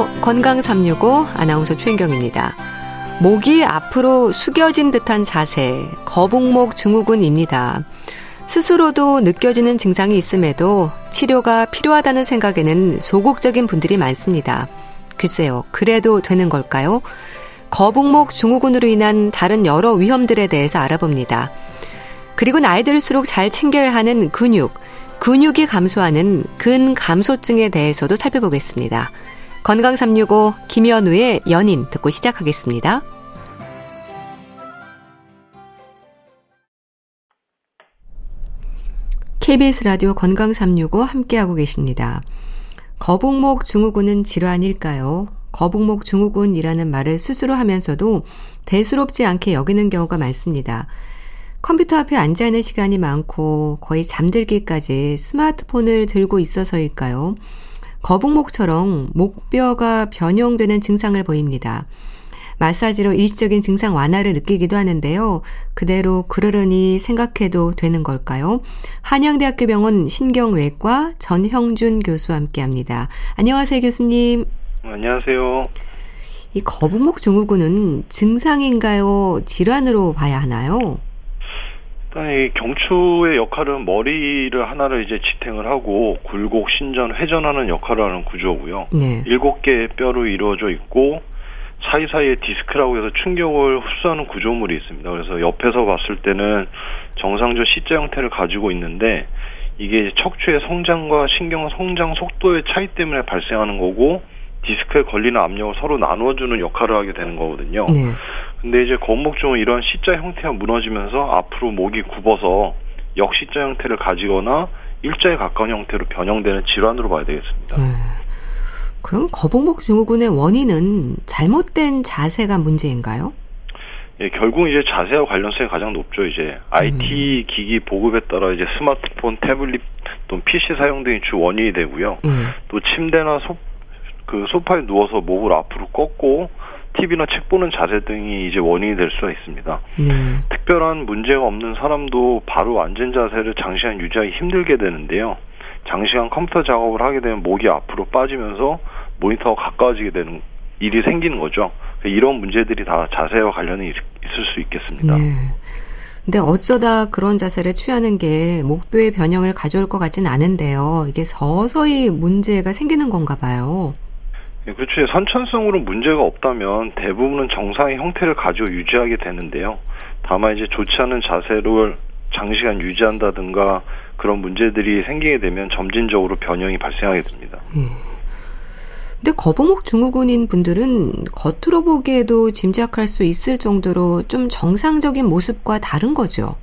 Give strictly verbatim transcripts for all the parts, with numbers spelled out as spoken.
안녕하세요. 건강 삼육오 아나운서 최인경입니다. 목이 앞으로 숙여진 듯한 자세, 거북목 증후군입니다. 스스로도 느껴지는 증상이 있음에도 치료가 필요하다는 생각에는 소극적인 분들이 많습니다. 글쎄요, 그래도 되는 걸까요? 거북목 증후군으로 인한 다른 여러 위험들에 대해서 알아봅니다. 그리고 나이 들수록 잘 챙겨야 하는 근육, 근육이 감소하는 근감소증에 대해서도 살펴보겠습니다. 건강 삼육오 김현우의 연인 듣고 시작하겠습니다. 케이비에스 라디오 건강 삼육오 함께하고 계십니다. 거북목 증후군은 질환일까요? 거북목 증후군이라는 말을 스스로 하면서도 대수롭지 않게 여기는 경우가 많습니다. 컴퓨터 앞에 앉아있는 시간이 많고 거의 잠들기까지 스마트폰을 들고 있어서일까요? 거북목처럼 목뼈가 변형되는 증상을 보입니다. 마사지로 일시적인 증상 완화를 느끼기도 하는데요. 그대로 그러려니 생각해도 되는 걸까요? 한양대학교 병원 신경외과 전형준 교수와 함께합니다. 안녕하세요, 교수님. 안녕하세요. 이 거북목 증후군은 증상인가요? 질환으로 봐야 하나요? 일단 이 경추의 역할은 머리를 하나를 이제 지탱을 하고 굴곡, 신전, 회전하는 역할을 하는 구조고요. 네. 일곱 개의 뼈로 이루어져 있고 사이사이에 디스크라고 해서 충격을 흡수하는 구조물이 있습니다. 그래서 옆에서 봤을 때는 정상적 C자 형태를 가지고 있는데 이게 척추의 성장과 신경 성장 속도의 차이 때문에 발생하는 거고 디스크에 걸리는 압력을 서로 나눠주는 역할을 하게 되는 거거든요. 네. 근데 이제 거북목증은 이런 C자 형태가 무너지면서 앞으로 목이 굽어서 역C자 형태를 가지거나 일자에 가까운 형태로 변형되는 질환으로 봐야 되겠습니다. 음, 그럼 거북목 증후군의 원인은 잘못된 자세가 문제인가요? 예, 결국 이제 자세와 관련성이 가장 높죠. 이제 아이티 기기 보급에 따라 이제 스마트폰, 태블릿 또는 피씨 사용 등이 주 원인이 되고요. 음. 또 침대나 소, 그 소파에 누워서 목을 앞으로 꺾고 티비나 책 보는 자세 등이 이제 원인이 될 수가 있습니다. 음. 특별한 문제가 없는 사람도 바로 앉은 자세를 장시간 유지하기 힘들게 되는데요. 장시간 컴퓨터 작업을 하게 되면 목이 앞으로 빠지면서 모니터가 가까워지게 되는 일이 생기는 거죠. 이런 문제들이 다 자세와 관련이 있을 수 있겠습니다. 네. 근데 어쩌다 그런 자세를 취하는 게 목뼈의 변형을 가져올 것 같진 않은데요. 이게 서서히 문제가 생기는 건가 봐요. 예, 그렇죠. 선천성으로 문제가 없다면 대부분은 정상의 형태를 가지고 유지하게 되는데요. 다만 이제 좋지 않은 자세를 장시간 유지한다든가 그런 문제들이 생기게 되면 점진적으로 변형이 발생하게 됩니다. 음. 근데 거북목 증후군인 분들은 겉으로 보기에도 짐작할 수 있을 정도로 좀 정상적인 모습과 다른 거죠.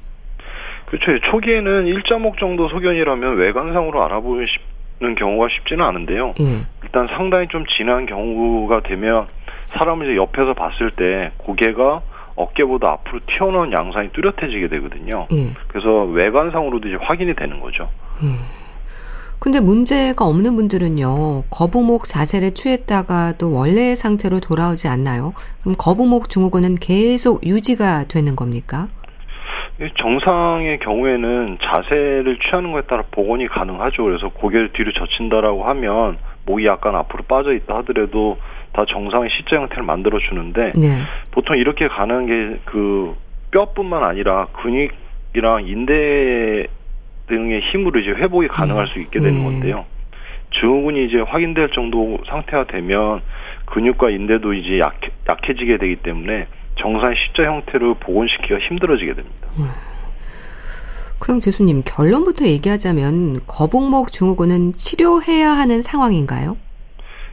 그렇죠. 초기에는 일자목 정도 소견이라면 외관상으로 알아보기 쉽 는 경우가 쉽지는 않은데요. 음. 일단 상당히 좀 진한 경우가 되면 사람을 이제 옆에서 봤을 때 고개가 어깨보다 앞으로 튀어나온 양상이 뚜렷해지게 되거든요. 음. 그래서 외관상으로도 이제 확인이 되는 거죠. 음. 근데 문제가 없는 분들은요, 거북목 자세를 취했다가 또 원래의 상태로 돌아오지 않나요? 그럼 거북목 증후군은 계속 유지가 되는 겁니까? 정상의 경우에는 자세를 취하는 것에 따라 복원이 가능하죠. 그래서 고개를 뒤로 젖힌다라고 하면 목이 약간 앞으로 빠져있다 하더라도 다 정상의 C자 형태를 만들어주는데 네. 보통 이렇게 가는 게 그 뼈뿐만 아니라 근육이랑 인대 등의 힘으로 이제 회복이 가능할 수 있게 되는 건데요. 증후군이 이제 확인될 정도 상태가 되면 근육과 인대도 이제 약해, 약해지게 되기 때문에 정상 C자 형태로 복원시키기가 힘들어지게 됩니다. 음. 그럼 교수님, 결론부터 얘기하자면 거북목 증후군은 치료해야 하는 상황인가요?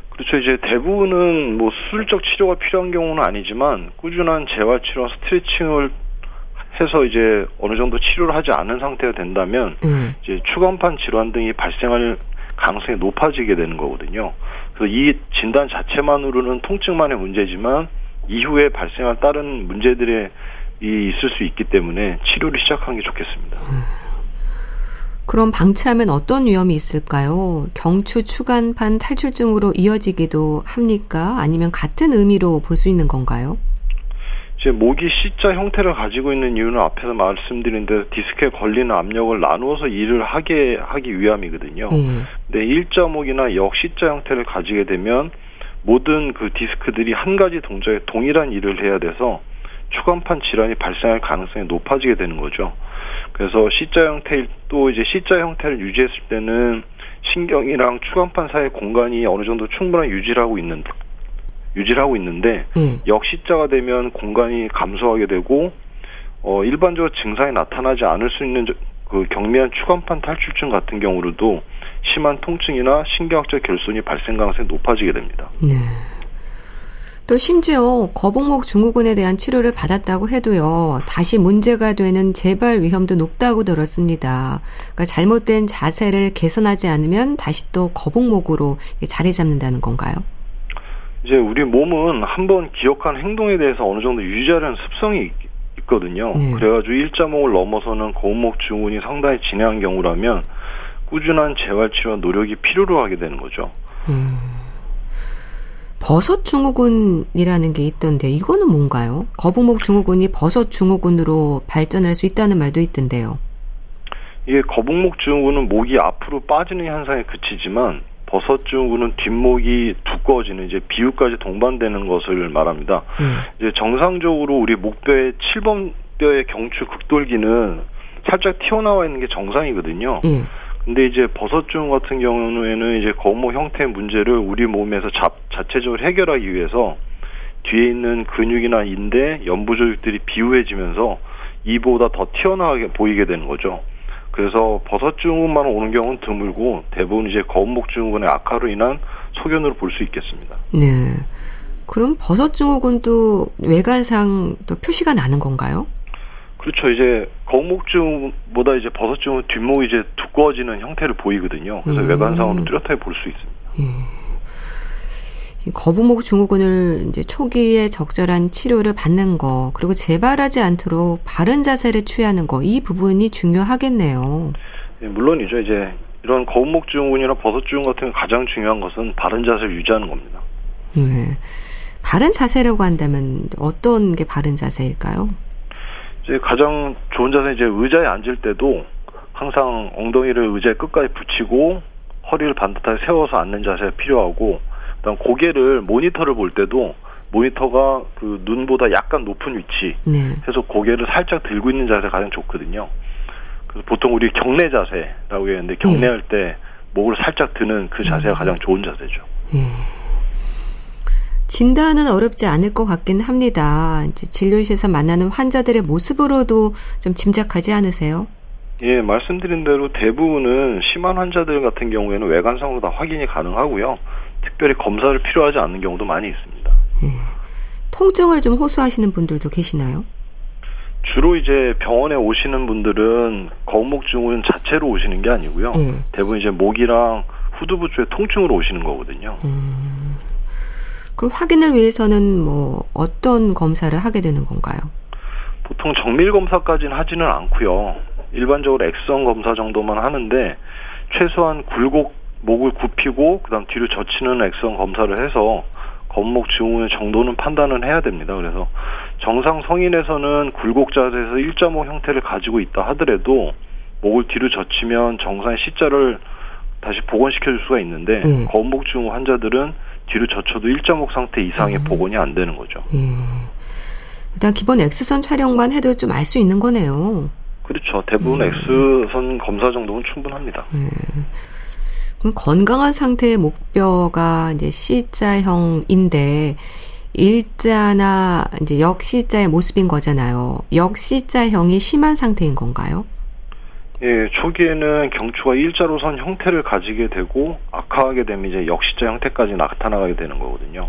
그렇죠. 이제 대부분은 뭐 수술적 치료가 필요한 경우는 아니지만 꾸준한 재활치료와 스트레칭을 해서 이제 어느 정도 치료를 하지 않은 상태가 된다면 음. 이제 추간판 질환 등이 발생할 가능성이 높아지게 되는 거거든요. 그래서 이 진단 자체만으로는 통증만의 문제지만 이후에 발생할 다른 문제들이 있을 수 있기 때문에 치료를 시작하는 게 좋겠습니다. 음. 그럼 방치하면 어떤 위험이 있을까요? 경추 추간판 탈출증으로 이어지기도 합니까? 아니면 같은 의미로 볼 수 있는 건가요? 이제 목이 C자 형태를 가지고 있는 이유는 앞에서 말씀드린 대로 디스크에 걸리는 압력을 나누어서 일을 하게 하기 위함이거든요. 음. 근데 일자목이나 역 C자 형태를 가지게 되면 모든 그 디스크들이 한 가지 동작에 동일한 일을 해야 돼서 추간판 질환이 발생할 가능성이 높아지게 되는 거죠. 그래서 C자 형태일 또 이제 C자 형태를 유지했을 때는 신경이랑 추간판 사이의 공간이 어느 정도 충분한 유지를 하고 있는데 유지를 하고 있는데 음. 역시자가 되면 공간이 감소하게 되고 어 일반적으로 증상이 나타나지 않을 수 있는 저, 그 경미한 추간판 탈출증 같은 경우로도 심한 통증이나 신경학적 결손이 발생 가능성이 높아지게 됩니다. 네. 또 심지어 거북목 증후군에 대한 치료를 받았다고 해도요. 다시 문제가 되는 재발 위험도 높다고 들었습니다. 그러니까 잘못된 자세를 개선하지 않으면 다시 또 거북목으로 자리 잡는다는 건가요? 이제 우리 몸은 한번 기억한 행동에 대해서 어느 정도 유지하려는 습성이 있거든요. 네. 그래가지고 일자목을 넘어서는 거북목 증후군이 상당히 진행한 경우라면 꾸준한 재활치료와 노력이 필요로 하게 되는 거죠. 음. 버섯 증후군이라는 게 있던데 이거는 뭔가요? 거북목 증후군이 버섯 증후군으로 발전할 수 있다는 말도 있던데요. 이게 거북목 증후군은 목이 앞으로 빠지는 현상에 그치지만 버섯 증후군은 뒷목이 두꺼워지는 이제 비후까지 동반되는 것을 말합니다. 음. 이제 정상적으로 우리 목뼈의 칠 번 뼈의 경추 극돌기는 살짝 튀어나와 있는 게 정상이거든요. 음. 근데 이제 버섯 증후 같은 경우에는 이제 거북목 형태의 문제를 우리 몸에서 자, 자체적으로 해결하기 위해서 뒤에 있는 근육이나 인대, 연부 조직들이 비우해지면서 이보다 더 튀어나오게 보이게 되는 거죠. 그래서 버섯 증후만 오는 경우는 드물고 대부분 이제 거북목 증후군의 악화로 인한 소견으로 볼 수 있겠습니다. 네. 그럼 버섯 증후군도 외관상 또 표시가 나는 건가요? 그렇죠. 이제 거북목 증후보다 이제 버섯 증후 뒷목이 이제 두꺼워지는 형태를 보이거든요. 그래서 음. 외관상으로 뚜렷하게 볼 수 있습니다. 예. 거북목 증후군을 이제 초기에 적절한 치료를 받는 거, 그리고 재발하지 않도록 바른 자세를 취하는 거, 이 부분이 중요하겠네요. 예, 물론이죠. 이제 이런 거북목 증후군이나 버섯 증후 같은 가장 중요한 것은 바른 자세를 유지하는 겁니다. 예. 바른 자세라고 한다면 어떤 게 바른 자세일까요? 이제 가장 좋은 자세는 이제 의자에 앉을 때도 항상 엉덩이를 의자의 끝까지 붙이고 허리를 반듯하게 세워서 앉는 자세가 필요하고, 그다음 고개를 모니터를 볼 때도 모니터가 그 눈보다 약간 높은 위치 해서 고개를 살짝 들고 있는 자세가 가장 좋거든요. 그래서 보통 우리 경례 자세라고 했는데 경례할 때 목을 살짝 드는 그 자세가 가장 좋은 자세죠. 음. 진단은 어렵지 않을 것 같긴 합니다. 이제 진료실에서 만나는 환자들의 모습으로도 좀 짐작하지 않으세요? 예, 말씀드린 대로 대부분은 심한 환자들 같은 경우에는 외관상으로 다 확인이 가능하고요. 특별히 검사를 필요하지 않는 경우도 많이 있습니다. 예. 통증을 좀 호소하시는 분들도 계시나요? 주로 이제 병원에 오시는 분들은 거북목 증후군 자체로 오시는 게 아니고요. 예. 대부분 이제 목이랑 후두부 쪽에 통증으로 오시는 거거든요. 음. 그럼 확인을 위해서는 뭐 어떤 검사를 하게 되는 건가요? 보통 정밀 검사까지는 하지는 않고요. 일반적으로 엑스선 검사 정도만 하는데 최소한 굴곡 목을 굽히고 그다음 뒤로 젖히는 엑스선 검사를 해서 거북목 증후군의 정도는 판단을 해야 됩니다. 그래서 정상 성인에서는 굴곡 자세에서 일자목 형태를 가지고 있다 하더라도 목을 뒤로 젖히면 정상의 C자를 다시 복원시켜줄 수가 있는데 음. 거북목 증후 환자들은 뒤로 젖혀도 일자목 상태 이상의 음. 복원이 안 되는 거죠. 음. 일단 기본 엑스선 촬영만 해도 좀 알 수 있는 거네요. 그렇죠. 대부분 음. 엑스선 검사 정도는 충분합니다. 음. 그럼 건강한 상태의 목뼈가 이제 C자형인데 일자나 이제 역C자의 모습인 거잖아요. 역C자형이 심한 상태인 건가요? 예, 초기에는 경추가 일자로 선 형태를 가지게 되고 악화하게 되면 이제 역시자 형태까지 나타나게 되는 거거든요.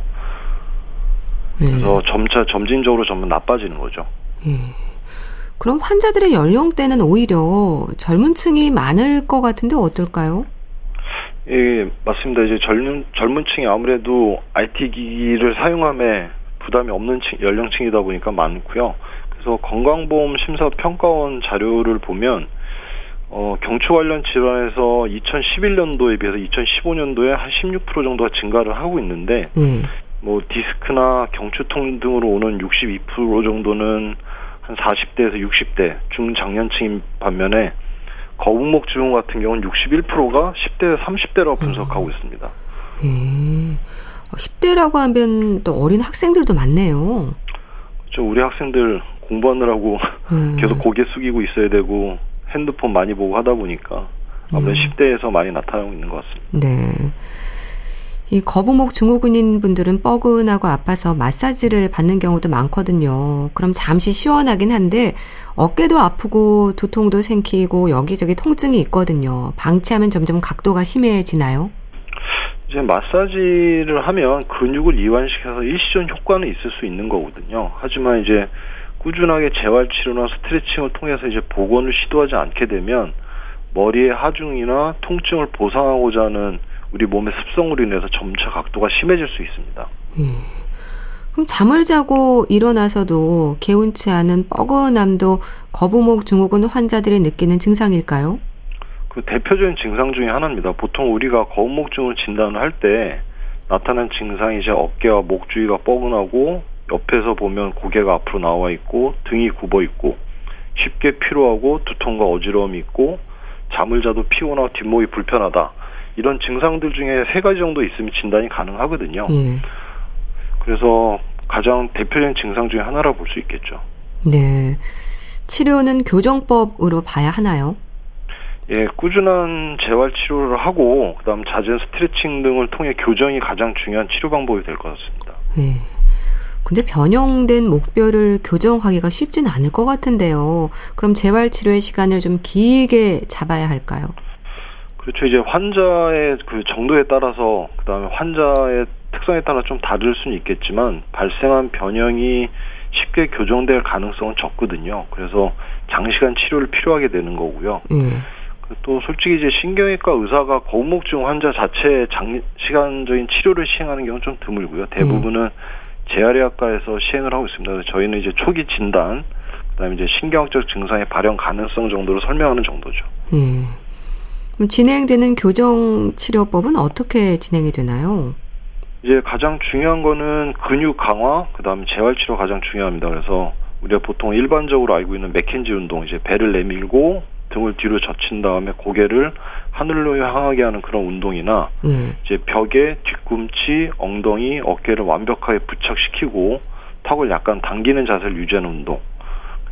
예. 그래서 점차 점진적으로 점점 나빠지는 거죠. 예. 그럼 환자들의 연령대는 오히려 젊은 층이 많을 것 같은데 어떨까요? 예, 맞습니다. 이제 젊은 젊은 층이 아무래도 아이티 기기를 사용함에 부담이 없는 층, 연령층이다 보니까 많고요. 그래서 건강보험 심사 평가원 자료를 보면 어, 경추 관련 질환에서 이천십일 년도에 비해서 이천십오 년도에 한 십육 퍼센트 정도가 증가를 하고 있는데 음. 뭐 디스크나 경추통 등으로 오는 육십이 퍼센트 정도는 한 사십 대에서 육십 대 중장년층인 반면에 거북목 증후 같은 경우는 육십일 퍼센트가 십 대에서 삼십 대라고 분석하고 음. 있습니다. 음. 십 대라고 하면 또 어린 학생들도 많네요. 그렇죠. 우리 학생들 공부하느라고 음. 계속 고개 숙이고 있어야 되고 핸드폰 많이 보고 하다 보니까 아무래도 음. 십 대에서 많이 나타나고 있는 것 같습니다. 네. 이 거북목 증후군인 분들은 뻐근하고 아파서 마사지를 받는 경우도 많거든요. 그럼 잠시 시원하긴 한데 어깨도 아프고 두통도 생기고 여기저기 통증이 있거든요. 방치하면 점점 각도가 심해지나요? 이제 마사지를 하면 근육을 이완시켜서 일시적인 효과는 있을 수 있는 거거든요. 하지만 이제 꾸준하게 재활치료나 스트레칭을 통해서 이제 복원을 시도하지 않게 되면 머리의 하중이나 통증을 보상하고자 하는 우리 몸의 습성으로 인해서 점차 각도가 심해질 수 있습니다. 음. 그럼 잠을 자고 일어나서도 개운치 않은 뻐근함도 거북목 증후군 환자들이 느끼는 증상일까요? 그 대표적인 증상 중에 하나입니다. 보통 우리가 거북목 증후군 진단을 할 때 나타난 증상이 이제 어깨와 목 주위가 뻐근하고 옆에서 보면 고개가 앞으로 나와 있고 등이 굽어 있고 쉽게 피로하고 두통과 어지러움이 있고 잠을 자도 피곤하고 뒷목이 불편하다. 이런 증상들 중에 세 가지 정도 있으면 진단이 가능하거든요. 예. 그래서 가장 대표적인 증상 중에 하나라고 볼 수 있겠죠. 네. 치료는 교정법으로 봐야 하나요? 예, 꾸준한 재활 치료를 하고 그다음 잦은 스트레칭 등을 통해 교정이 가장 중요한 치료 방법이 될 것 같습니다. 네. 예. 근데 변형된 목뼈를 교정하기가 쉽진 않을 것 같은데요. 그럼 재활 치료의 시간을 좀 길게 잡아야 할까요? 그렇죠. 이제 환자의 그 정도에 따라서 그다음에 환자의 특성에 따라 좀 다를 수는 있겠지만 발생한 변형이 쉽게 교정될 가능성은 적거든요. 그래서 장시간 치료를 필요하게 되는 거고요. 음. 또 솔직히 이제 신경외과 의사가 거북목증 환자 자체에 장시간적인 치료를 시행하는 경우는 좀 드물고요. 대부분은 음. 재활의학과에서 시행을 하고 있습니다. 저희는 이제 초기 진단, 그다음에 이제 신경학적 증상의 발현 가능성 정도로 설명하는 정도죠. 음. 그럼 진행되는 교정 치료법은 어떻게 진행이 되나요? 이제 가장 중요한 거는 근육 강화, 그다음에 재활 치료 가장 중요합니다. 그래서 우리가 보통 일반적으로 알고 있는 맥켄지 운동, 이제 배를 내밀고 등을 뒤로 젖힌 다음에 고개를 하늘로 향하게 하는 그런 운동이나 음. 이제 벽에 뒤꿈치, 엉덩이, 어깨를 완벽하게 부착시키고 턱을 약간 당기는 자세를 유지하는 운동,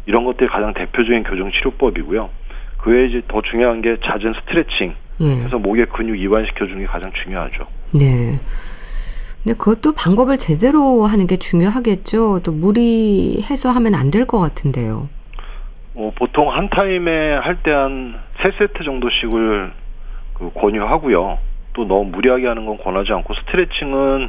이런 것들이 가장 대표적인 교정 치료법이고요. 그 외에 이제 더 중요한 게 잦은 스트레칭. 그래서 예. 목의 근육 이완시켜주는 게 가장 중요하죠. 네. 근데 그것도 방법을 제대로 하는 게 중요하겠죠. 또 무리해서 하면 안 될 것 같은데요. 어, 보통 한 타임에 할 때 한 세 세트 정도씩을 그 권유하고요. 또 너무 무리하게 하는 건 권하지 않고, 스트레칭은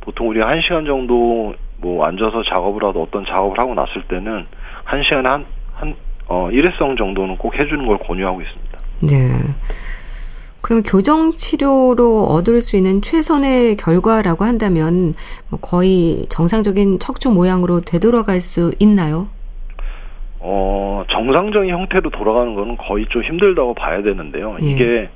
보통 우리 한 시간 정도 뭐 앉아서 작업을 하든 어떤 작업을 하고 났을 때는 한 시간에 한, 한 어, 일회성 정도는 꼭 해주는 걸 권유하고 있습니다. 네. 그럼 교정 치료로 얻을 수 있는 최선의 결과라고 한다면 거의 정상적인 척추 모양으로 되돌아갈 수 있나요? 어, 정상적인 형태로 돌아가는 거는 거의 좀 힘들다고 봐야 되는데요. 예. 이게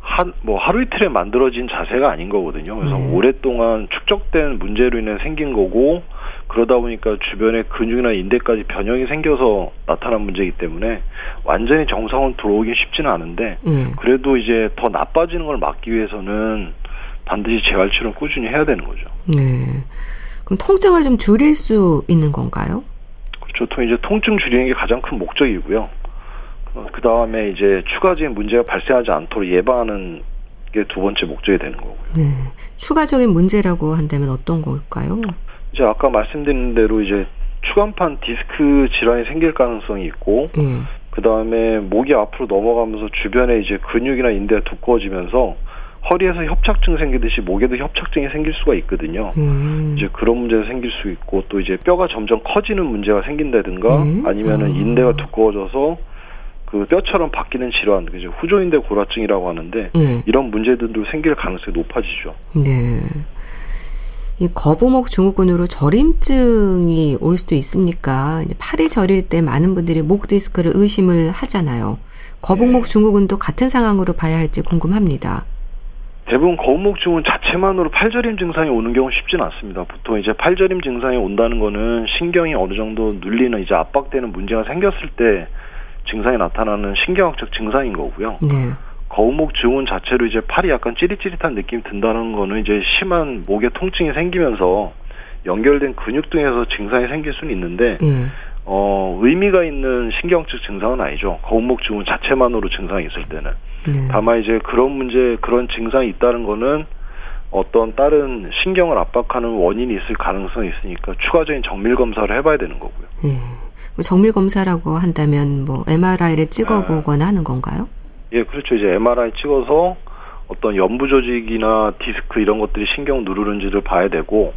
한, 뭐 하루 이틀에 만들어진 자세가 아닌 거거든요. 그래서 예. 오랫동안 축적된 문제로 인해 생긴 거고, 그러다 보니까 주변에 근육이나 인대까지 변형이 생겨서 나타난 문제이기 때문에 완전히 정상으로 들어오긴 쉽지는 않은데 음. 그래도 이제 더 나빠지는 걸 막기 위해서는 반드시 재활치료를 꾸준히 해야 되는 거죠. 네. 그럼 통증을 좀 줄일 수 있는 건가요? 그렇죠. 이제 통증 줄이는 게 가장 큰 목적이고요. 그 다음에 이제 추가적인 문제가 발생하지 않도록 예방하는 게 두 번째 목적이 되는 거고요. 네. 추가적인 문제라고 한다면 어떤 걸까요? 이제 아까 말씀드린 대로 이제 추간판 디스크 질환이 생길 가능성이 있고, 음. 그 다음에 목이 앞으로 넘어가면서 주변에 이제 근육이나 인대가 두꺼워지면서 허리에서 협착증 생기듯이 목에도 협착증이 생길 수가 있거든요. 음. 이제 그런 문제가 생길 수 있고, 또 이제 뼈가 점점 커지는 문제가 생긴다든가, 음? 아니면은 음. 인대가 두꺼워져서 그 뼈처럼 바뀌는 질환, 이제 후조인대 골화증이라고 하는데 음. 이런 문제들도 생길 가능성이 높아지죠. 네. 이 거북목 증후군으로 저림증이 올 수도 있으니까 팔이 저릴 때 많은 분들이 목 디스크를 의심을 하잖아요. 거북목 네. 증후군도 같은 상황으로 봐야 할지 궁금합니다. 대부분 거북목 증후군 자체만으로 팔저림 증상이 오는 경우는 쉽진 않습니다. 보통 이제 팔저림 증상이 온다는 거는 신경이 어느 정도 눌리는, 이제 압박되는 문제가 생겼을 때 증상이 나타나는 신경학적 증상인 거고요. 네. 거우목 증후군 자체로 이제 팔이 약간 찌릿찌릿한 느낌이 든다는 거는 이제 심한 목에 통증이 생기면서 연결된 근육 등에서 증상이 생길 수는 있는데 음. 어, 의미가 있는 신경증 증상은 아니죠. 거우목 증후군 자체만으로 증상이 있을 때는. 음. 다만 이제 그런 문제, 그런 증상이 있다는 거는 어떤 다른 신경을 압박하는 원인이 있을 가능성이 있으니까 추가적인 정밀 검사를 해봐야 되는 거고요. 예. 정밀 검사라고 한다면 뭐 엠알아이를 찍어보거나 예. 하는 건가요? 예, 그렇죠. 이제 엠알아이 찍어서 어떤 연부 조직이나 디스크 이런 것들이 신경 누르는지를 봐야 되고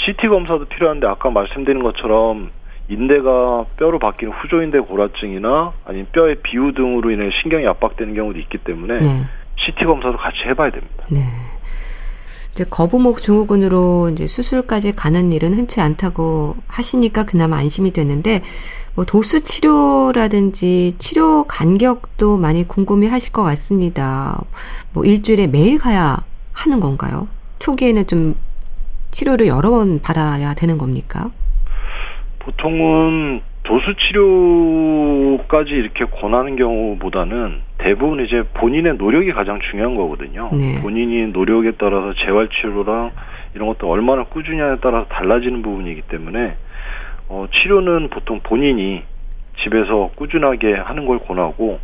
씨티 검사도 필요한데 아까 말씀드린 것처럼 인대가 뼈로 바뀌는 후조인대 골화증이나 아니면 뼈의 비후 등으로 인해 신경이 압박되는 경우도 있기 때문에 네. 씨티 검사도 같이 해봐야 됩니다. 네. 이제 거북목 증후군으로 이제 수술까지 가는 일은 흔치 않다고 하시니까 그나마 안심이 되는데 뭐 도수 치료라든지 치료 간격도 많이 궁금해하실 것 같습니다. 뭐 일주일에 매일 가야 하는 건가요? 초기에는 좀 치료를 여러 번 받아야 되는 겁니까? 보통은 도수 치료까지 이렇게 권하는 경우보다는 대부분 이제 본인의 노력이 가장 중요한 거거든요. 네. 본인이 노력에 따라서 재활 치료랑 이런 것도 얼마나 꾸준히 하냐에 따라서 달라지는 부분이기 때문에 어, 치료는 보통 본인이 집에서 꾸준하게 하는 걸 권하고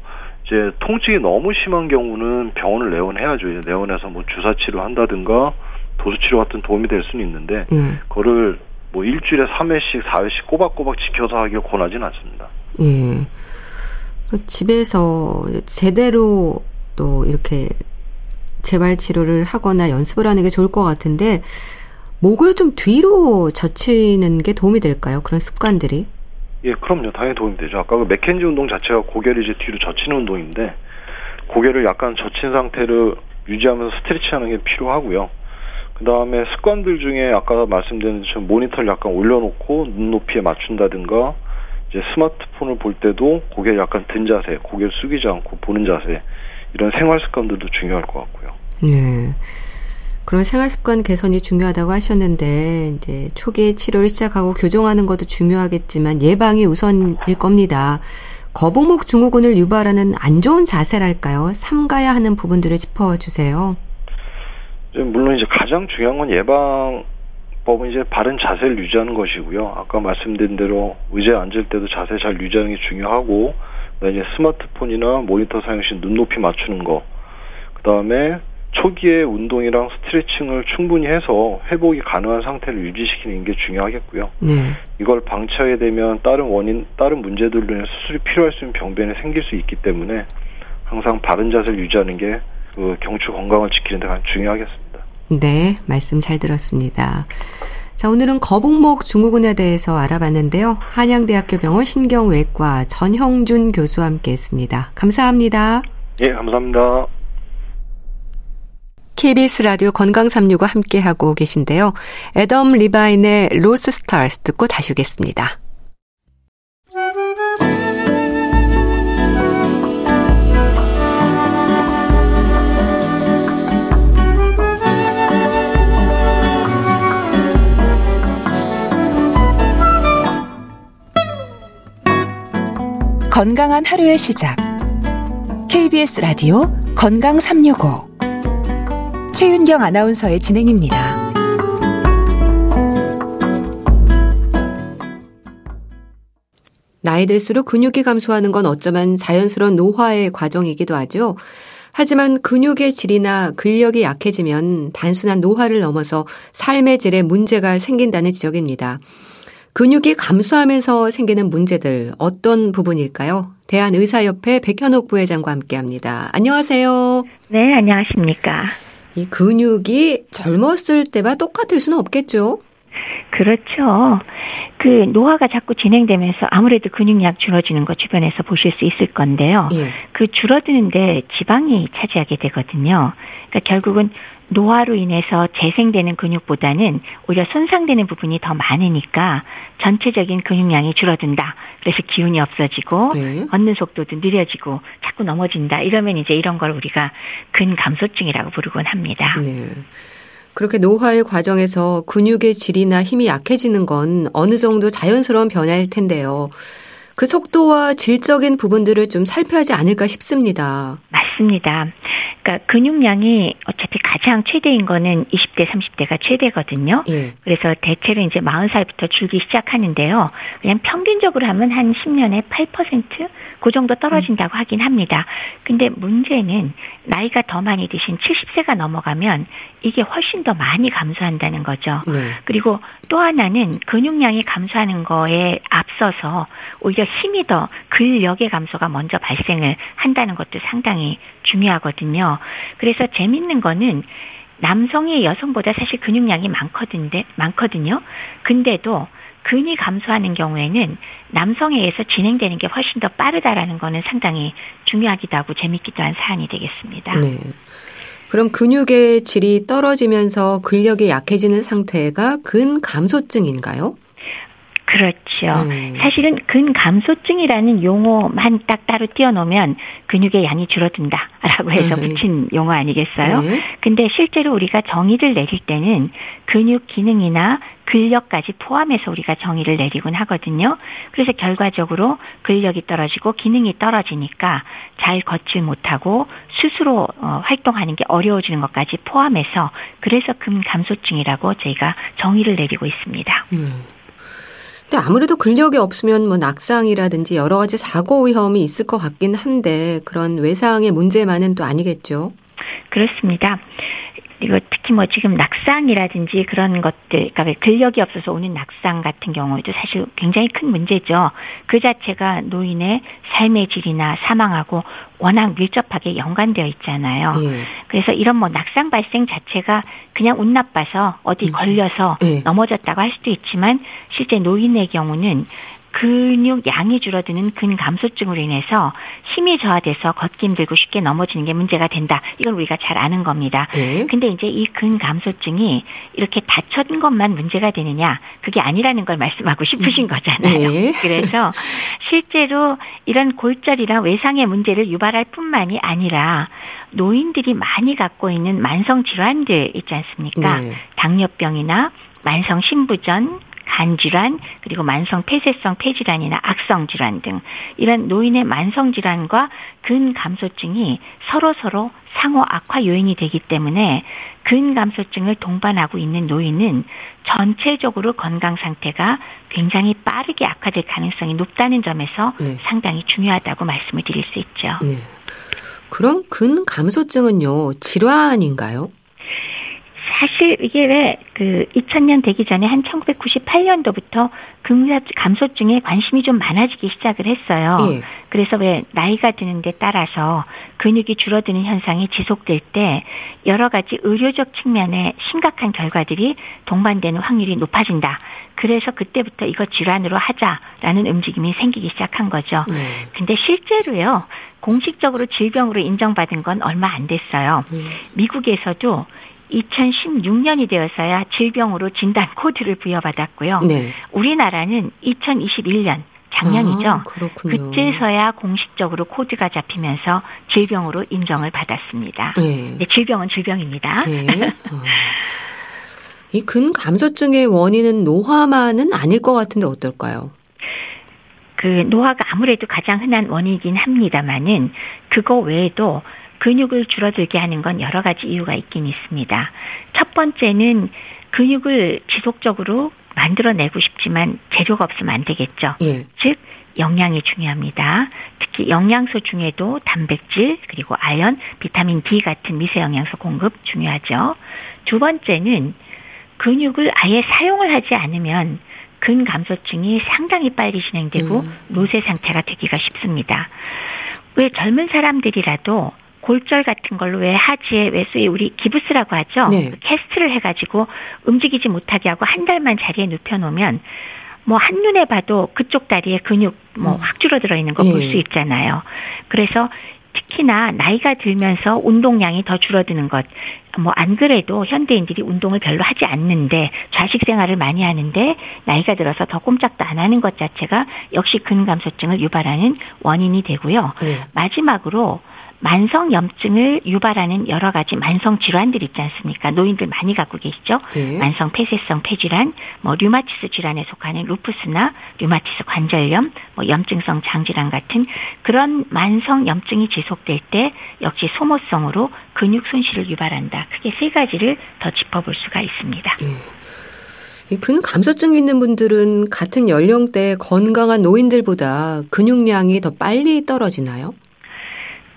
이제 통증이 너무 심한 경우는 병원을 내원해야죠. 내원해서 뭐 주사 치료 한다든가 도수 치료 같은 도움이 될 수는 있는데 음. 그거를 뭐 일주일에 삼 회씩, 사 회씩 꼬박꼬박 지켜서 하길 권하진 않습니다. 예. 집에서 제대로 또 이렇게 재발 치료를 하거나 연습을 하는 게 좋을 것 같은데 목을 좀 뒤로 젖히는 게 도움이 될까요? 그런 습관들이? 예, 그럼요. 당연히 도움이 되죠. 아까 그 맥켄지 운동 자체가 고개를 이제 뒤로 젖히는 운동인데 고개를 약간 젖힌 상태를 유지하면서 스트레칭하는 게 필요하고요. 그 다음에 습관들 중에 아까 말씀드린 것처럼 모니터를 약간 올려놓고 눈높이에 맞춘다든가 이제 스마트폰을 볼 때도 고개를 약간 든 자세, 고개를 숙이지 않고 보는 자세 이런 생활 습관들도 중요할 것 같고요. 네, 그런 생활 습관 개선이 중요하다고 하셨는데 이제 초기에 치료를 시작하고 교정하는 것도 중요하겠지만 예방이 우선일 겁니다. 거북목 증후군을 유발하는 안 좋은 자세랄까요? 삼가야 하는 부분들을 짚어주세요. 물론 이제 가장 중요한 건 예방법은 이제 바른 자세를 유지하는 것이고요. 아까 말씀드린 대로 의자에 앉을 때도 자세 잘 유지하는 게 중요하고, 이제 스마트폰이나 모니터 사용 시 눈높이 맞추는 거, 그 다음에 초기에 운동이랑 스트레칭을 충분히 해서 회복이 가능한 상태를 유지시키는 게 중요하겠고요. 네. 이걸 방치하게 되면 다른 원인, 다른 문제들로 인해 수술이 필요할 수 있는 병변이 생길 수 있기 때문에 항상 바른 자세를 유지하는 게 그 경추 건강을 지키는 데 가장 중요하겠습니다. 네, 말씀 잘 들었습니다. 자, 오늘은 거북목 증후군에 대해서 알아봤는데요. 한양대학교 병원 신경외과 전형준 교수와 함께했습니다. 감사합니다. 예, 감사합니다. 케이비에스 라디오 건강삼육오 함께하고 계신데요. 애덤 리바인의 로스 스타즈 듣고 다시 오겠습니다. 건강한 하루의 시작. 케이비에스 라디오 건강삼육오. 최윤경 아나운서의 진행입니다. 나이 들수록 근육이 감소하는 건 어쩌면 자연스러운 노화의 과정이기도 하죠. 하지만 근육의 질이나 근력이 약해지면 단순한 노화를 넘어서 삶의 질에 문제가 생긴다는 지적입니다. 근육이 감소하면서 생기는 문제들 어떤 부분일까요? 대한의사협회 백현옥 부회장과 함께합니다. 안녕하세요. 네, 안녕하십니까. 이 근육이 젊었을 때와 똑같을 수는 없겠죠? 그렇죠. 그 노화가 자꾸 진행되면서 아무래도 근육량 줄어드는 거 주변에서 보실 수 있을 건데요. 예. 그 줄어드는데 지방이 차지하게 되거든요. 그러니까 결국은 노화로 인해서 재생되는 근육보다는 오히려 손상되는 부분이 더 많으니까 전체적인 근육량이 줄어든다. 그래서 기운이 없어지고 네. 걷는 속도도 느려지고 자꾸 넘어진다. 이러면 이제 이런 걸 우리가 근감소증이라고 부르곤 합니다. 네. 그렇게 노화의 과정에서 근육의 질이나 힘이 약해지는 건 어느 정도 자연스러운 변화일 텐데요. 그 속도와 질적인 부분들을 좀 살펴야지 않을까 싶습니다. 맞습니다. 맞습니다. 그러니까 근육량이 어차피 가장 최대인 거는 이십 대, 삼십 대가 최대거든요. 예. 그래서 대체로 이제 마흔 살부터 줄기 시작하는데요. 그냥 평균적으로 하면 한 십 년에 팔 퍼센트 그 정도 떨어진다고 음. 하긴 합니다. 근데 문제는 나이가 더 많이 드신 칠십 세가 넘어가면 이게 훨씬 더 많이 감소한다는 거죠. 네. 그리고 또 하나는 근육량이 감소하는 거에 앞서서 오히려 힘이 더 근력의 감소가 먼저 발생을 한다는 것도 상당히 중요하거든요. 그래서 재밌는 거는 남성이 여성보다 사실 근육량이 많거든데, 많거든요. 근데도 근이 감소하는 경우에는 남성에 의해서 진행되는 게 훨씬 더 빠르다라는 거는 상당히 중요하기도 하고 재밌기도 한 사안이 되겠습니다. 네. 그럼 근육의 질이 떨어지면서 근력이 약해지는 상태가 근감소증인가요? 그렇죠. 음. 사실은 근감소증이라는 용어만 딱 따로 띄워놓으면 근육의 양이 줄어든다라고 해서 음. 붙인 용어 아니겠어요? 네. 근데 실제로 우리가 정의를 내릴 때는 근육 기능이나 근력까지 포함해서 우리가 정의를 내리곤 하거든요. 그래서 결과적으로 근력이 떨어지고 기능이 떨어지니까 잘 걷질 못하고 스스로 활동하는 게 어려워지는 것까지 포함해서 그래서 근감소증이라고 저희가 정의를 내리고 있습니다. 음. 근데 아무래도 근력이 없으면 뭐 낙상이라든지 여러 가지 사고 위험이 있을 것 같긴 한데 그런 외상의 문제만은 또 아니겠죠? 그렇습니다. 이거 특히 뭐 지금 낙상이라든지 그런 것들, 그러니까 근력이 없어서 오는 낙상 같은 경우에도 사실 굉장히 큰 문제죠. 그 자체가 노인의 삶의 질이나 사망하고 워낙 밀접하게 연관되어 있잖아요. 예. 그래서 이런 뭐 낙상 발생 자체가 그냥 운 나빠서 어디 걸려서 예. 넘어졌다고 할 수도 있지만 실제 노인의 경우는 근육 양이 줄어드는 근감소증으로 인해서 힘이 저하돼서 걷기 힘들고 쉽게 넘어지는 게 문제가 된다. 이건 우리가 잘 아는 겁니다. 네. 근데 이제 이 근감소증이 이렇게 다친 것만 문제가 되느냐 그게 아니라는 걸 말씀하고 싶으신 거잖아요. 네. 그래서 실제로 이런 골절이나 외상의 문제를 유발할 뿐만이 아니라 노인들이 많이 갖고 있는 만성 질환들 있지 않습니까? 네. 당뇨병이나 만성 신부전, 간질환, 그리고 만성 폐쇄성 폐질환이나 악성 질환 등 이런 노인의 만성 질환과 근감소증이 서로서로 상호 악화 요인이 되기 때문에 근감소증을 동반하고 있는 노인은 전체적으로 건강 상태가 굉장히 빠르게 악화될 가능성이 높다는 점에서 네. 상당히 중요하다고 말씀을 드릴 수 있죠. 네. 그럼 근감소증은요, 질환인가요? 사실 이게 왜 그 이천 년 되기 전에 한 천구백구십팔 년도부터 근감소증에 관심이 좀 많아지기 시작을 했어요. 예. 그래서 왜 나이가 드는 데 따라서 근육이 줄어드는 현상이 지속될 때 여러 가지 의료적 측면에 심각한 결과들이 동반되는 확률이 높아진다. 그래서 그때부터 이거 질환으로 하자라는 움직임이 생기기 시작한 거죠. 네. 근데 실제로요, 공식적으로 질병으로 인정받은 건 얼마 안 됐어요. 음. 미국에서도 이천십육 년이 되어서야 질병으로 진단 코드를 부여받았고요. 네. 우리나라는 이천이십일 년, 작년이죠. 아, 그렇군요. 그때서야 공식적으로 코드가 잡히면서 질병으로 인정을 받았습니다. 네. 네, 질병은 질병입니다. 네. 어. 이 근감소증의 원인은 노화만은 아닐 것 같은데 어떨까요? 그 노화가 아무래도 가장 흔한 원인이긴 합니다만은 그거 외에도 근육을 줄어들게 하는 건 여러 가지 이유가 있긴 있습니다. 첫 번째는 근육을 지속적으로 만들어내고 싶지만 재료가 없으면 안 되겠죠. 예. 즉 영양이 중요합니다. 특히 영양소 중에도 단백질, 그리고 아연, 비타민 디 같은 미세 영양소 공급 중요하죠. 두 번째는 근육을 아예 사용을 하지 않으면 근감소증이 상당히 빨리 진행되고 음. 노쇠 상태가 되기가 쉽습니다. 왜 젊은 사람들이라도 골절 같은 걸로 왜 하지에 왜 소위 우리 기부스라고 하죠. 네. 캐스트를 해가지고 움직이지 못하게 하고 한 달만 자리에 눕혀놓으면 뭐 한눈에 봐도 그쪽 다리에 근육 뭐 확 줄어들어 있는 거 볼 수 네. 있잖아요. 그래서 특히나 나이가 들면서 운동량이 더 줄어드는 것. 뭐 안 그래도 현대인들이 운동을 별로 하지 않는데 좌식 생활을 많이 하는데 나이가 들어서 더 꼼짝도 안 하는 것 자체가 역시 근감소증을 유발하는 원인이 되고요. 네. 마지막으로 만성염증을 유발하는 여러 가지 만성질환들 있지 않습니까? 노인들 많이 갖고 계시죠? 네. 만성폐쇄성 폐질환, 뭐 류마티스 질환에 속하는 루푸스나 류마티스 관절염, 뭐 염증성 장질환 같은 그런 만성염증이 지속될 때 역시 소모성으로 근육 손실을 유발한다. 크게 세 가지를 더 짚어볼 수가 있습니다. 네. 근육 감소증이 있는 분들은 같은 연령대의 건강한 노인들보다 근육량이 더 빨리 떨어지나요?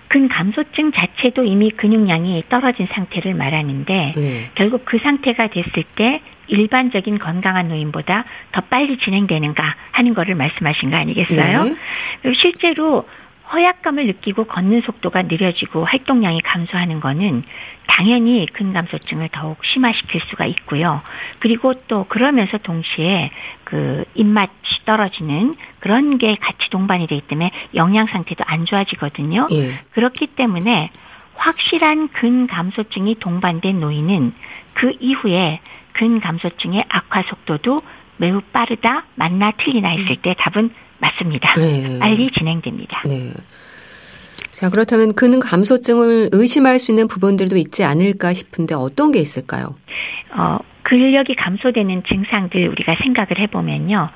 근감소증 자체도 이미 근육량이 떨어진 상태를 말하는데 네. 결국 그 상태가 됐을 때 일반적인 건강한 노인보다 더 빨리 진행되는가 하는 거를 말씀하신 거 아니겠어요? 네. 그리고 실제로 허약감을 느끼고 걷는 속도가 느려지고 활동량이 감소하는 거는 당연히 근감소증을 더욱 심화시킬 수가 있고요. 그리고 또 그러면서 동시에 그 입맛이 떨어지는 그런 게 같이 동반이 되기 때문에 영양 상태도 안 좋아지거든요. 예. 그렇기 때문에 확실한 근감소증이 동반된 노인은 그 이후에 근감소증의 악화 속도도 매우 빠르다, 맞나 틀리나 했을 때 답은 맞습니다. 네. 빨리 진행됩니다. 네. 자, 그렇다면 근육 감소증을 의심할 수 있는 부분들도 있지 않을까 싶은데 어떤 게 있을까요? 어, 근력이 감소되는 증상들 우리가 생각을 해보면요.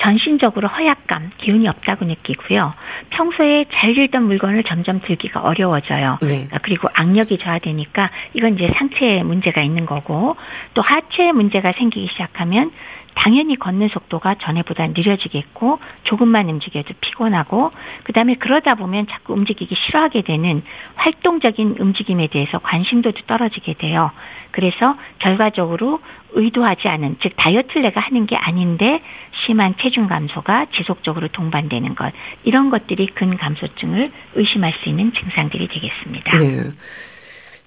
전신적으로 허약감, 기운이 없다고 느끼고요. 평소에 잘 들던 물건을 점점 들기가 어려워져요. 네. 그리고 악력이 저하되니까 이건 이제 상체에 문제가 있는 거고 또 하체에 문제가 생기기 시작하면 당연히 걷는 속도가 전에보다 느려지겠고 조금만 움직여도 피곤하고 그다음에 그러다 보면 자꾸 움직이기 싫어하게 되는 활동적인 움직임에 대해서 관심도도 떨어지게 돼요. 그래서 결과적으로 의도하지 않은 즉 다이어트를 내가 하는 게 아닌데 심한 체중 감소가 지속적으로 동반되는 것 이런 것들이 근감소증을 의심할 수 있는 증상들이 되겠습니다. 네.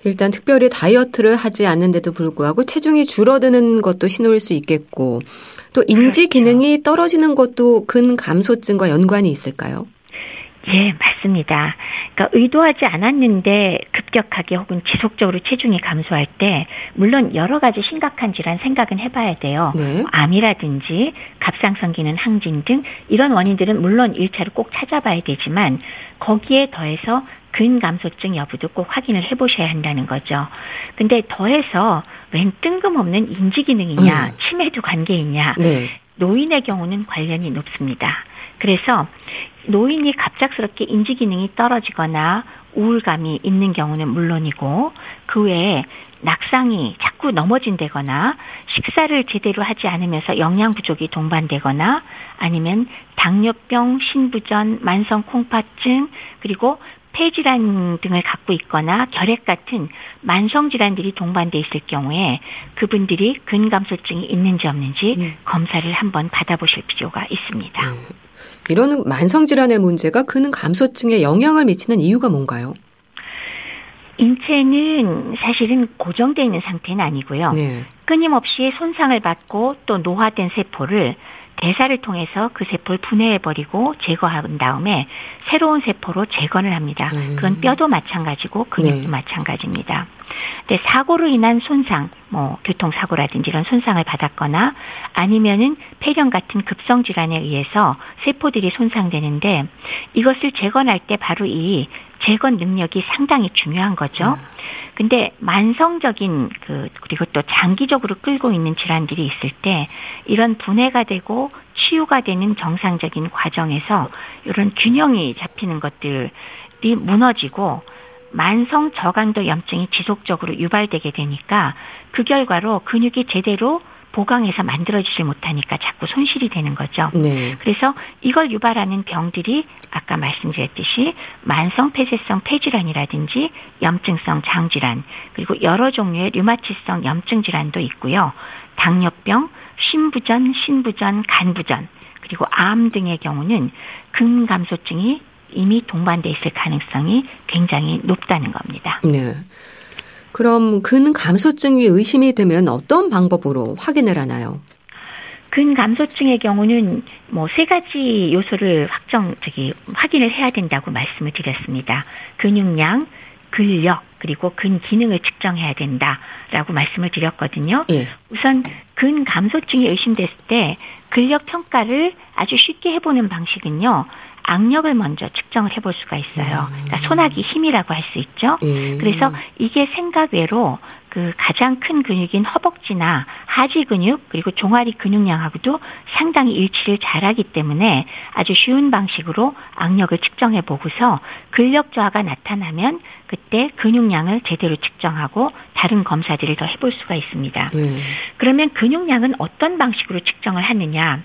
일단 특별히 다이어트를 하지 않는데도 불구하고 체중이 줄어드는 것도 신호일 수 있겠고 또 인지 기능이 떨어지는 것도 근감소증과 연관이 있을까요? 예, 맞습니다. 그러니까 의도하지 않았는데 급격하게 혹은 지속적으로 체중이 감소할 때 물론 여러 가지 심각한 질환 생각은 해봐야 돼요. 네. 암이라든지 갑상선 기능 항진 등 이런 원인들은 물론 일차로 꼭 찾아봐야 되지만 거기에 더해서 근감소증 여부도 꼭 확인을 해보셔야 한다는 거죠. 근데 더해서 웬 뜬금없는 인지기능이냐 음. 치매도 관계있냐 네. 노인의 경우는 관련이 높습니다. 그래서 노인이 갑작스럽게 인지기능이 떨어지거나 우울감이 있는 경우는 물론이고 그 외에 낙상이 자꾸 넘어진다거나 식사를 제대로 하지 않으면서 영양 부족이 동반되거나 아니면 당뇨병, 신부전, 만성 콩팥증 그리고 폐질환 등을 갖고 있거나 결핵 같은 만성질환들이 동반돼 있을 경우에 그분들이 근감소증이 있는지 없는지 네. 검사를 한번 받아보실 필요가 있습니다. 네. 이런 만성질환의 문제가 근감소증에 영향을 미치는 이유가 뭔가요? 인체는 사실은 고정되어 있는 상태는 아니고요. 네. 끊임없이 손상을 받고 또 노화된 세포를 대사를 통해서 그 세포를 분해해버리고 제거한 다음에 새로운 세포로 재건을 합니다. 그건 뼈도 마찬가지고 근육도 네. 마찬가지입니다. 근데 사고로 인한 손상, 뭐 교통사고라든지 이런 손상을 받았거나 아니면은 폐렴 같은 급성 질환에 의해서 세포들이 손상되는데 이것을 재건할 때 바로 이 재건 능력이 상당히 중요한 거죠. 근데 만성적인 그 그리고 또 장기적으로 끌고 있는 질환들이 있을 때 이런 분해가 되고 치유가 되는 정상적인 과정에서 이런 균형이 잡히는 것들이 무너지고 만성 저강도 염증이 지속적으로 유발되게 되니까 그 결과로 근육이 제대로 보강해서 만들어지지 못하니까 자꾸 손실이 되는 거죠. 네. 그래서 이걸 유발하는 병들이 아까 말씀드렸듯이 만성 폐쇄성 폐질환이라든지 염증성 장질환 그리고 여러 종류의 류마티스성 염증 질환도 있고요. 당뇨병, 신부전, 신부전, 간부전 그리고 암 등의 경우는 근감소증이 이미 동반돼 있을 가능성이 굉장히 높다는 겁니다. 네. 그럼 근감소증이 의심이 되면 어떤 방법으로 확인을 하나요? 근감소증의 경우는 뭐 세 가지 요소를 확정, 저기, 확인을 해야 된다고 말씀을 드렸습니다. 근육량, 근력, 그리고 근기능을 측정해야 된다라고 말씀을 드렸거든요. 예. 우선 근감소증이 의심됐을 때 근력 평가를 아주 쉽게 해보는 방식은요. 악력을 먼저 측정을 해볼 수가 있어요. 그러니까 손아귀 힘이라고 할 수 있죠. 예. 그래서 이게 생각 외로 그 가장 큰 근육인 허벅지나 하지 근육 그리고 종아리 근육량하고도 상당히 일치를 잘하기 때문에 아주 쉬운 방식으로 악력을 측정해 보고서 근력 저하가 나타나면 그때 근육량을 제대로 측정하고 다른 검사들을 더 해볼 수가 있습니다. 음. 그러면 근육량은 어떤 방식으로 측정을 하느냐?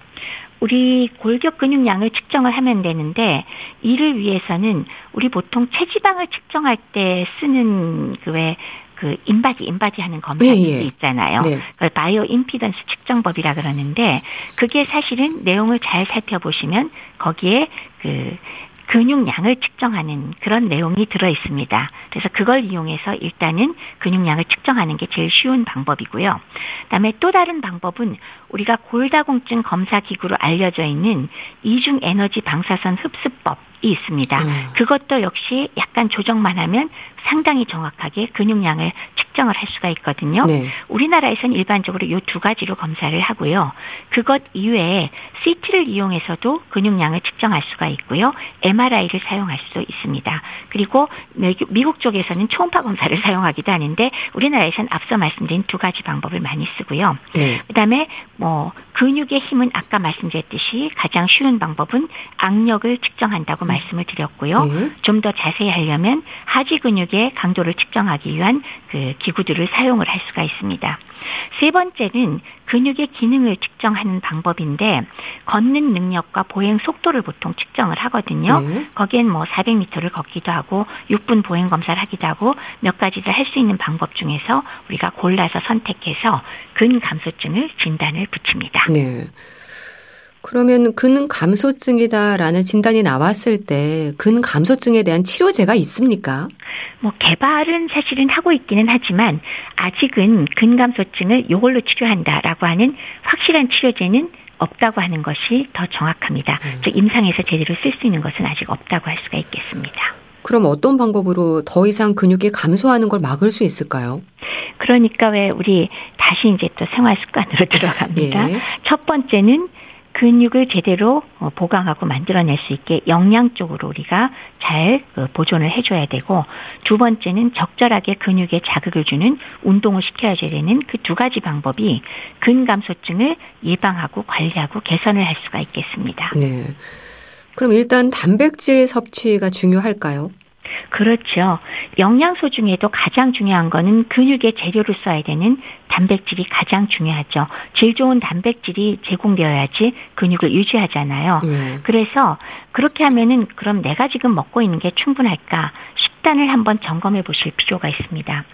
우리 골격 근육량을 측정을 하면 되는데 이를 위해서는 우리 보통 체지방을 측정할 때 쓰는 그 왜 그 인바디 인바디 하는 검사가 예, 예. 있잖아요. 네. 그걸 바이오 임피던스 측정법이라 그러는데 그게 사실은 내용을 잘 살펴보시면 거기에 그 근육량을 측정하는 그런 내용이 들어 있습니다. 그래서 그걸 이용해서 일단은 근육량을 측정하는 게 제일 쉬운 방법이고요. 그다음에 또 다른 방법은 우리가 골다공증 검사 기구로 알려져 있는 이중 에너지 방사선 흡수법이 있습니다. 음. 그것도 역시 약간 조정만 하면 상당히 정확하게 근육량을 측정을 할 수가 있거든요. 네. 우리나라에서는 일반적으로 이 두 가지로 검사를 하고요. 그것 이외에 씨티를 이용해서도 근육량을 측정할 수가 있고요. 엠알아이를 사용할 수도 있습니다. 그리고 미국 쪽에서는 초음파 검사를 사용하기도 하는데 우리나라에서는 앞서 말씀드린 두 가지 방법을 많이 쓰고요. 네. 그다음에 뭐 근육의 힘은 아까 말씀드렸듯이 가장 쉬운 방법은 악력을 측정한다고 말씀을 드렸고요. 네. 좀 더 자세히 하려면 하지 근육의 강도를 측정하기 위한 그 기구들을 사용을 할 수가 있습니다. 세 번째는 근육의 기능을 측정하는 방법인데 걷는 능력과 보행 속도를 보통 측정을 하거든요. 네. 거기엔 뭐 사백 미터를 걷기도 하고 육 분 보행 검사를 하기도 하고 몇 가지를 할 수 있는 방법 중에서 우리가 골라서 선택해서 근감소증을 진단을 붙입니다. 네. 그러면 근감소증이다라는 진단이 나왔을 때 근감소증에 대한 치료제가 있습니까? 뭐 개발은 사실은 하고 있기는 하지만 아직은 근감소증을 이걸로 치료한다라고 하는 확실한 치료제는 없다고 하는 것이 더 정확합니다. 음. 즉 임상에서 제대로 쓸 수 있는 것은 아직 없다고 할 수가 있겠습니다. 그럼 어떤 방법으로 더 이상 근육이 감소하는 걸 막을 수 있을까요? 그러니까 왜 우리 다시 이제 또 생활 습관으로 들어갑니다. 예. 첫 번째는 근육을 제대로 보강하고 만들어낼 수 있게 영양 쪽으로 우리가 잘 보존을 해줘야 되고 두 번째는 적절하게 근육에 자극을 주는 운동을 시켜줘야 되는 그 두 가지 방법이 근감소증을 예방하고 관리하고 개선을 할 수가 있겠습니다. 네. 그럼 일단 단백질 섭취가 중요할까요? 그렇죠. 영양소 중에도 가장 중요한 거는 근육의 재료로 써야 되는 단백질이 가장 중요하죠. 질 좋은 단백질이 제공되어야지 근육을 유지하잖아요. 네. 그래서 그렇게 하면은 그럼 내가 지금 먹고 있는 게 충분할까? 식단을 한번 점검해 보실 필요가 있습니다.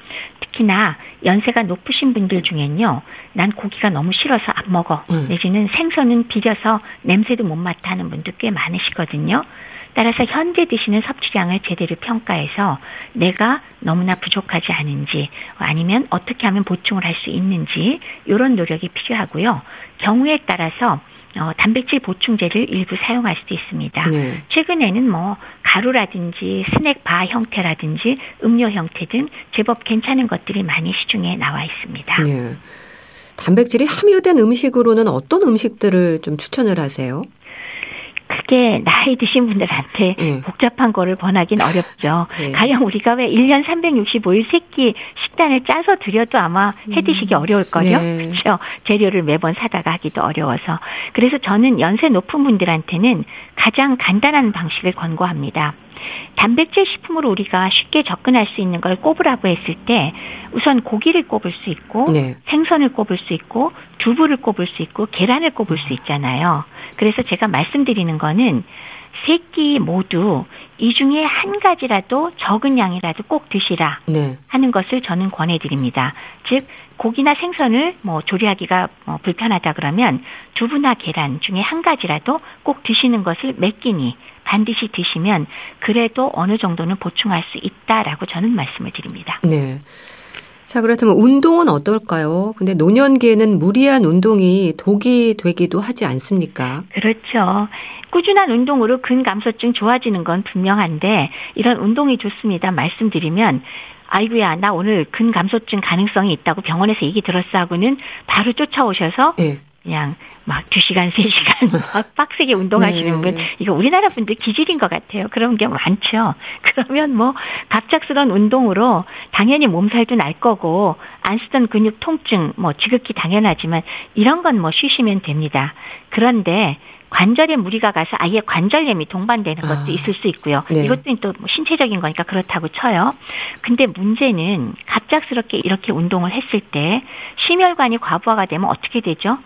특히나 연세가 높으신 분들 중에는요. 난 고기가 너무 싫어서 안 먹어. 음. 내지는 생선은 비려서 냄새도 못 맡아 하는 분도 꽤 많으시거든요. 따라서 현재 드시는 섭취량을 제대로 평가해서 내가 너무나 부족하지 않은지 아니면 어떻게 하면 보충을 할 수 있는지 이런 노력이 필요하고요. 경우에 따라서 어, 단백질 보충제를 일부 사용할 수도 있습니다. 네. 최근에는 뭐 가루라든지 스낵바 형태라든지 음료 형태 등 제법 괜찮은 것들이 많이 시중에 나와 있습니다. 네. 단백질이 함유된 음식으로는 어떤 음식들을 좀 추천을 하세요? 그게 나이 드신 분들한테 음. 복잡한 거를 권하긴 어렵죠. 네. 가령 우리가 왜 일 년 삼백육십오 일 세 끼 식단을 짜서 드려도 아마 해드시기 음. 어려울 거죠. 네. 그렇죠. 재료를 매번 사다가 하기도 어려워서. 그래서 저는 연세 높은 분들한테는 가장 간단한 방식을 권고합니다. 단백질 식품으로 우리가 쉽게 접근할 수 있는 걸 꼽으라고 했을 때 우선 고기를 꼽을 수 있고 네. 생선을 꼽을 수 있고 두부를 꼽을 수 있고 계란을 꼽을 수 있잖아요. 그래서 제가 말씀드리는 거는 세 끼 모두 이 중에 한 가지라도 적은 양이라도 꼭 드시라 네. 하는 것을 저는 권해드립니다. 즉 고기나 생선을 뭐 조리하기가 뭐 불편하다 그러면 두부나 계란 중에 한 가지라도 꼭 드시는 것을 몇 끼니 반드시 드시면 그래도 어느 정도는 보충할 수 있다라고 저는 말씀을 드립니다. 네. 자, 그렇다면 운동은 어떨까요? 근데 노년기에는 무리한 운동이 독이 되기도 하지 않습니까? 그렇죠. 꾸준한 운동으로 근감소증 좋아지는 건 분명한데 이런 운동이 좋습니다. 말씀드리면 아이고야 나 오늘 근감소증 가능성이 있다고 병원에서 얘기 들었어 하고는 바로 쫓아오셔서 네. 그냥 막 두 시간, 세 시간 막 빡세게 운동하시는 네. 분, 이거 우리나라 분들 기질인 것 같아요. 그런 게 많죠. 그러면 뭐 갑작스런 운동으로 당연히 몸살도 날 거고 안 쓰던 근육 통증 뭐 지극히 당연하지만 이런 건 뭐 쉬시면 됩니다. 그런데 관절에 무리가 가서 아예 관절염이 동반되는 것도 아, 있을 수 있고요. 네. 이것도 또 신체적인 거니까 그렇다고 쳐요. 근데 문제는 갑작스럽게 이렇게 운동을 했을 때 심혈관이 과부하가 되면 어떻게 되죠?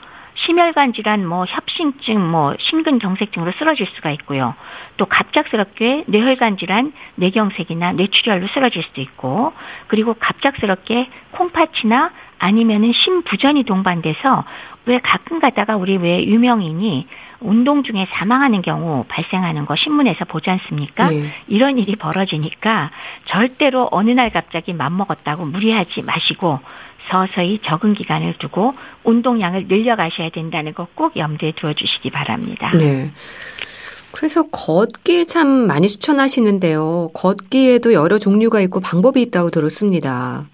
심혈관 질환, 뭐 협심증, 뭐 심근경색증으로 쓰러질 수가 있고요. 또 갑작스럽게 뇌혈관 질환, 뇌경색이나 뇌출혈로 쓰러질 수도 있고, 그리고 갑작스럽게 콩팥이나 아니면은 심부전이 동반돼서 왜 가끔 가다가 우리 왜 유명인이 운동 중에 사망하는 경우 발생하는 거 신문에서 보지 않습니까? 네. 이런 일이 벌어지니까 절대로 어느 날 갑자기 맘먹었다고 무리하지 마시고 서서히 적응 기간을 두고 운동량을 늘려가셔야 된다는 거 꼭 염두에 두어주시기 바랍니다. 네. 그래서 걷기 참 많이 추천하시는데요. 걷기에도 여러 종류가 있고 방법이 있다고 들었습니다.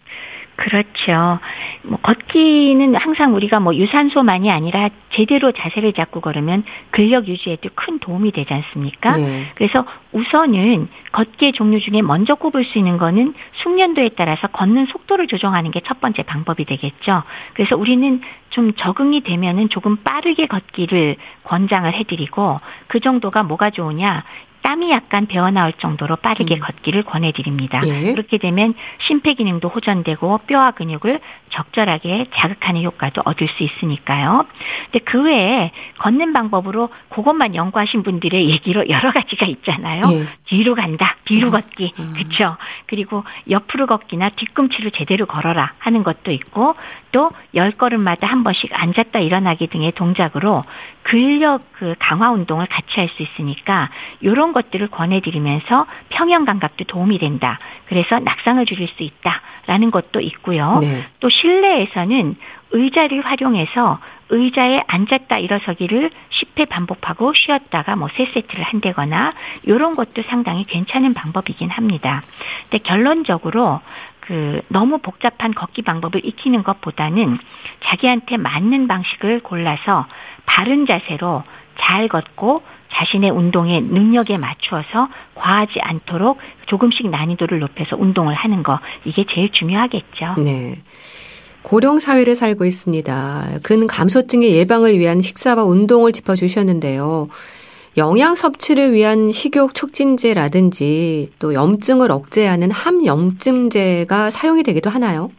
그렇죠. 뭐 걷기는 항상 우리가 뭐 유산소만이 아니라 제대로 자세를 잡고 걸으면 근력 유지에도 큰 도움이 되지 않습니까? 네. 그래서 우선은 걷기의 종류 중에 먼저 꼽을 수 있는 거는 숙련도에 따라서 걷는 속도를 조정하는 게 첫 번째 방법이 되겠죠. 그래서 우리는 좀 적응이 되면은 조금 빠르게 걷기를 권장을 해드리고, 그 정도가 뭐가 좋으냐, 땀이 약간 배어나올 정도로 빠르게 음. 걷기를 권해드립니다. 예. 그렇게 되면 심폐기능도 호전되고 뼈와 근육을 적절하게 자극하는 효과도 얻을 수 있으니까요. 근데 그 외에 걷는 방법으로 그것만 연구하신 분들의 얘기로 여러 가지가 있잖아요. 예. 뒤로 간다, 뒤로 음. 걷기, 음. 그렇죠. 그리고 옆으로 걷기나 뒤꿈치로 제대로 걸어라 하는 것도 있고, 또 열 걸음마다 한 번씩 앉았다 일어나기 등의 동작으로 근력 그 강화 운동을 같이 할 수 있으니까 이런 것들을 권해드리면서 평형 감각도 도움이 된다, 그래서 낙상을 줄일 수 있다라는 것도 있고요. 네. 또 실내에서는 의자를 활용해서 의자에 앉았다 일어서기를 십 회 반복하고 쉬었다가 뭐 세 세트를 한다거나 이런 것도 상당히 괜찮은 방법이긴 합니다. 근데 결론적으로 그 너무 복잡한 걷기 방법을 익히는 것보다는 자기한테 맞는 방식을 골라서 바른 자세로 잘 걷고 자신의 운동의 능력에 맞추어서 과하지 않도록 조금씩 난이도를 높여서 운동을 하는 거, 이게 제일 중요하겠죠. 네. 고령 사회를 살고 있습니다. 근감소증의 예방을 위한 식사와 운동을 짚어주셨는데요. 영양 섭취를 위한 식욕 촉진제라든지 또 염증을 억제하는 함염증제가 사용이 되기도 하나요?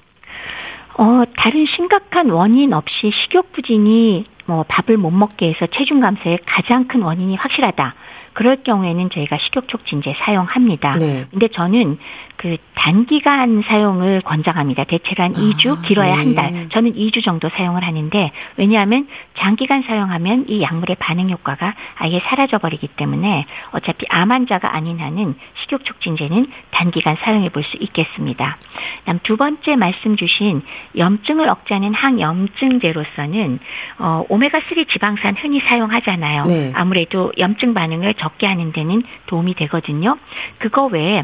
어, 다른 심각한 원인 없이 식욕 부진이 뭐 밥을 못 먹게 해서 체중 감소의 가장 큰 원인이 확실하다. 그럴 경우에는 저희가 식욕촉진제 사용합니다. 네. 근데 저는 그 단기간 사용을 권장합니다. 대체로 한 아, 이 주, 길어야 네. 한 달. 저는 이 주 정도 사용을 하는데, 왜냐하면 장기간 사용하면 이 약물의 반응 효과가 아예 사라져버리기 때문에 어차피 암 환자가 아닌 한은 식욕촉진제는 단기간 사용해 볼 수 있겠습니다. 다음 두 번째 말씀 주신 염증을 억제하는 항염증제로서는 어, 오메가삼 지방산 흔히 사용하잖아요. 네. 아무래도 염증 반응을 적게 하는 데는 도움이 되거든요. 그거 외에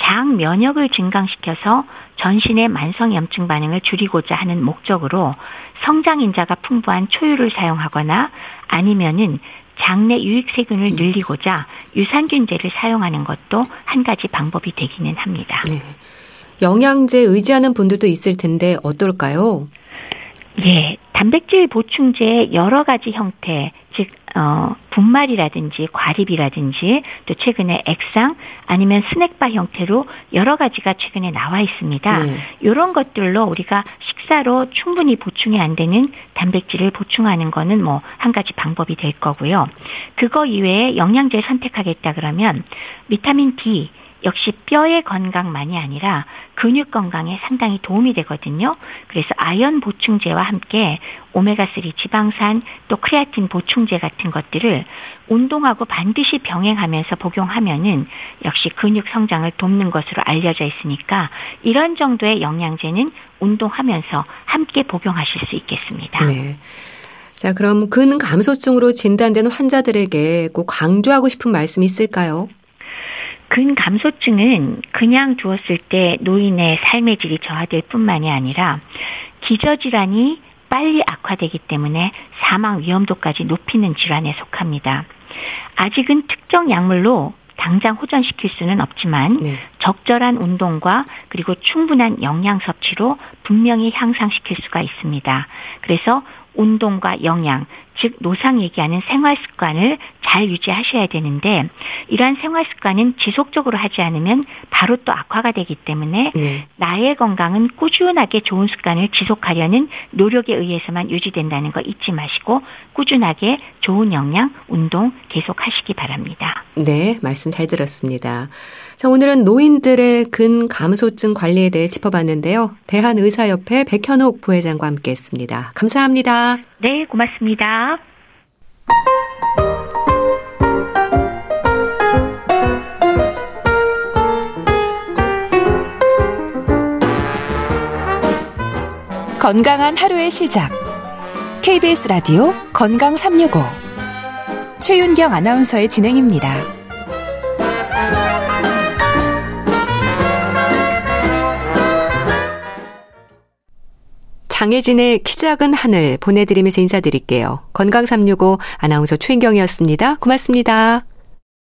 장 면역을 증강시켜서 전신의 만성 염증 반응을 줄이고자 하는 목적으로 성장인자가 풍부한 초유를 사용하거나 아니면은 장내 유익세균을 늘리고자 유산균제를 사용하는 것도 한 가지 방법이 되기는 합니다. 네. 영양제 의지하는 분들도 있을 텐데 어떨까요? 예, 단백질 보충제의 여러 가지 형태, 즉 어, 분말이라든지 과립이라든지 또 최근에 액상 아니면 스낵바 형태로 여러 가지가 최근에 나와 있습니다. 네. 이런 것들로 우리가 식사로 충분히 보충이 안 되는 단백질을 보충하는 거는 뭐 한 가지 방법이 될 거고요. 그거 이외에 영양제를 선택하겠다 그러면 비타민 디, 역시 뼈의 건강만이 아니라 근육 건강에 상당히 도움이 되거든요. 그래서 아연 보충제와 함께 오메가삼 지방산 또 크레아틴 보충제 같은 것들을 운동하고 반드시 병행하면서 복용하면은 역시 근육 성장을 돕는 것으로 알려져 있으니까 이런 정도의 영양제는 운동하면서 함께 복용하실 수 있겠습니다. 네. 자, 그럼 근감소증으로 진단된 환자들에게 꼭 강조하고 싶은 말씀이 있을까요? 근감소증은 그냥 두었을 때 노인의 삶의 질이 저하될 뿐만이 아니라 기저질환이 빨리 악화되기 때문에 사망 위험도까지 높이는 질환에 속합니다. 아직은 특정 약물로 당장 호전시킬 수는 없지만 네. 적절한 운동과 그리고 충분한 영양 섭취로 분명히 향상시킬 수가 있습니다. 그래서 운동과 영양, 즉 노상 얘기하는 생활습관을 잘 유지하셔야 되는데 이러한 생활습관은 지속적으로 하지 않으면 바로 또 악화가 되기 때문에 네. 나의 건강은 꾸준하게 좋은 습관을 지속하려는 노력에 의해서만 유지된다는 거 잊지 마시고 꾸준하게 좋은 영양, 운동 계속하시기 바랍니다. 네, 말씀 잘 들었습니다. 자, 오늘은 노인들의 근감소증 관리에 대해 짚어봤는데요. 대한의사협회 백현옥 부회장과 함께했습니다. 감사합니다. 네, 고맙습니다. 건강한 하루의 시작. 케이비에스 라디오 건강삼육오 최윤경 아나운서의 진행입니다. 장혜진의 키 작은 하늘 보내드리면서 인사드릴게요. 건강삼육오 아나운서 최인경이었습니다. 고맙습니다.